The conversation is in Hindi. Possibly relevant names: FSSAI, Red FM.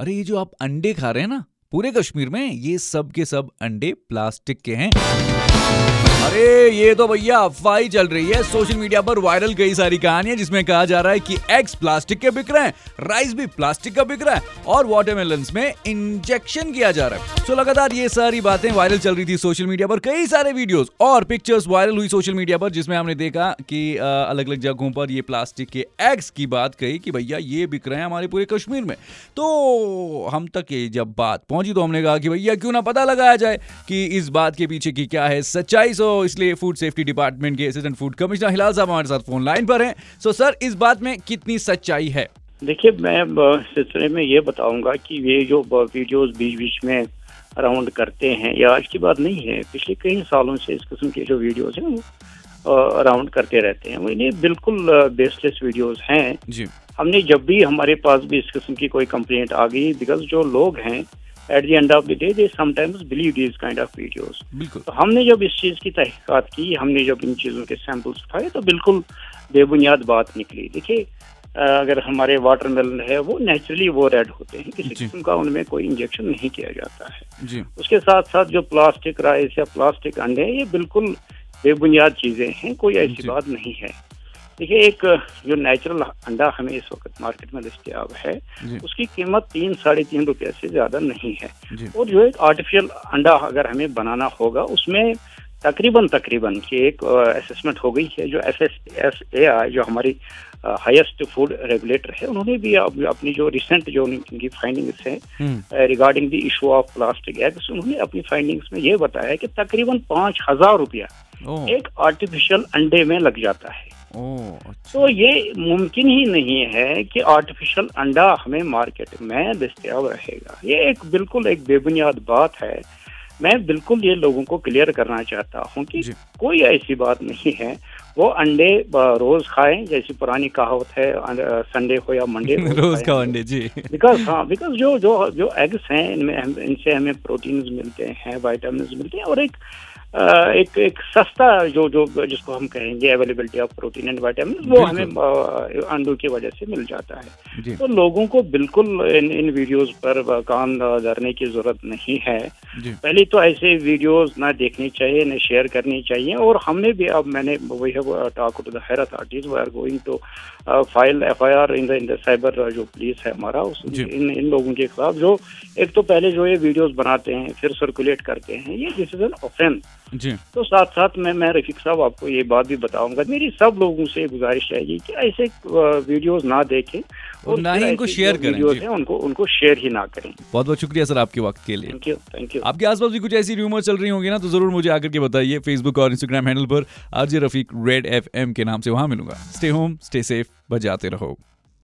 अरे ये जो आप अंडे खा रहे हैं ना पूरे कश्मीर में, ये सब के सब अंडे प्लास्टिक के हैं। अरे ये तो भैया अफवाह चल रही है, सोशल मीडिया पर वायरल कई सारी कहानियां जिसमें कहा जा रहा है कि एग्स प्लास्टिक के बिक रहे हैं, राइस भी प्लास्टिक का बिक रहा है और वाटरमेलन में इंजेक्शन किया जा रहा है। तो लगातार ये सारी बातें वायरल चल रही थी सोशल मीडिया पर, कई सारे वीडियोस और पिक्चर्स वायरल हुई सोशल मीडिया पर जिसमें हमने देखा कि अलग अलग जगहों पर ये प्लास्टिक के एग्स की बात कही कि भैया ये बिक रहे हैं हमारे पूरे कश्मीर में। तो हम तक ये जब बात पहुंची तो हमने कहा कि भैया क्यों ना पता लगाया जाए कि इस बात के पीछे की क्या है सच्चाई। तो इसलिए फूड सेफ्टी डिपार्टमेंट के असिस्टेंट फूड कमिश्नर हिलाल साहब हमारे साथ फोन लाइन पर हैं। सो सर, इस बात में कितनी सच्चाई है? देखिए, मैं सिलसिले में ये बताऊंगा कि ये जो वीडियोस बीच बीच में राउंड करते हैं, ये आज की बात नहीं है, पिछले कई सालों से इस किस्म के जो वीडियोस हैं वो राउंड करते रहते हैं। ये बिल्कुल बेसलेस वीडियोज हैं जी। हमने जब भी हमारे पास भी इस किस्म की कोई कंप्लेंट आ गई, बिकॉज जो लोग हैं at the end of the day they sometimes believe this kind of videos. तो हमने जब इस चीज़ की तहकीकात की, हमने जब इन चीज़ों के सैम्पल्स उठाए तो बिल्कुल बेबुनियाद बात निकली। देखिए, अगर हमारे वाटरमेलन है वो नेचुरली वो रेड होते हैं, किसी किस्म का उनमें कोई इंजेक्शन नहीं किया जाता है जी। उसके साथ साथ जो प्लास्टिक राइस या प्लास्टिक अंडे हैं ये बिल्कुल बेबुनियाद चीज़ें हैं, कोई ऐसी बात नहीं है। देखिए, एक जो नेचुरल अंडा हमें इस वक्त मार्केट में दस्तियाब है उसकी कीमत 3-3.5 रुपये से ज़्यादा नहीं है। और जो एक आर्टिफिशियल अंडा अगर हमें बनाना होगा उसमें तकरीबन कि एक असेसमेंट हो गई है, जो FSSAI जो हमारी हाईएस्ट फूड रेगुलेटर है, उन्होंने भी अपनी जो रिसेंट जो उनकी फाइंडिंग्स हैं regarding the issue of plastic eggs, उन्होंने अपनी फाइंडिंग्स में ये बताया कि तकरीबन 5,000 रुपया एक आर्टिफिशियल अंडे में लग जाता है। तो ये मुमकिन ही नहीं है कि आर्टिफिशियल अंडा हमें मार्केट में दस्तियाब रहेगा। ये एक बिल्कुल एक बेबुनियाद बात है। मैं बिल्कुल ये लोगों को क्लियर करना चाहता हूँ कि कोई ऐसी बात नहीं है। वो अंडे रोज खाएं, जैसी पुरानी कहावत है, संडे हो या मंडे रोज का अंडे जी। बिकॉज जो जो जो एग्स हैं इनमें इनसे हमें प्रोटीन्स मिलते हैं, विटामिन्स मिलते हैं और एक सस्ता जो जो जिसको हम कहेंगे availability of protein and vitamin वो हमें अंडों की वजह से मिल जाता है। तो लोगों को बिल्कुल इन वीडियोस पर कान धरने की जरूरत नहीं है। पहले तो ऐसे वीडियोस ना देखने चाहिए, ना शेयर करनी चाहिए। और हमने भी अब मैंने वही talk to the higher authorities, we are going to file FIR in the cyber जो पुलिस है हमारा उस इन लोगों के खिलाफ जो एक तो पहले जो ये वीडियोस बनाते हैं फिर सर्कुलेट करते हैं, ये दिस इज एन ऑफेंस जी। तो साथ साथ मैं रफीक साहब आपको ये बात भी बताऊंगा, मेरी सब लोगों से गुजारिश है कि ऐसे वीडियोस ना देखें और ना ही इनको शेयर करें, उनको शेयर ही ना करें। बहुत बहुत शुक्रिया सर आपके वक्त के लिए। Thank you. आपके आसपास भी कुछ ऐसी रूमर चल रही होंगी ना तो जरूर मुझे आकर के बताइए। फेसबुक और इंस्टाग्राम हैंडल पर RJ रफीक Red FM के नाम से वहां मिलूंगा। स्टे होम, स्टे सेफ, बजाते रहो।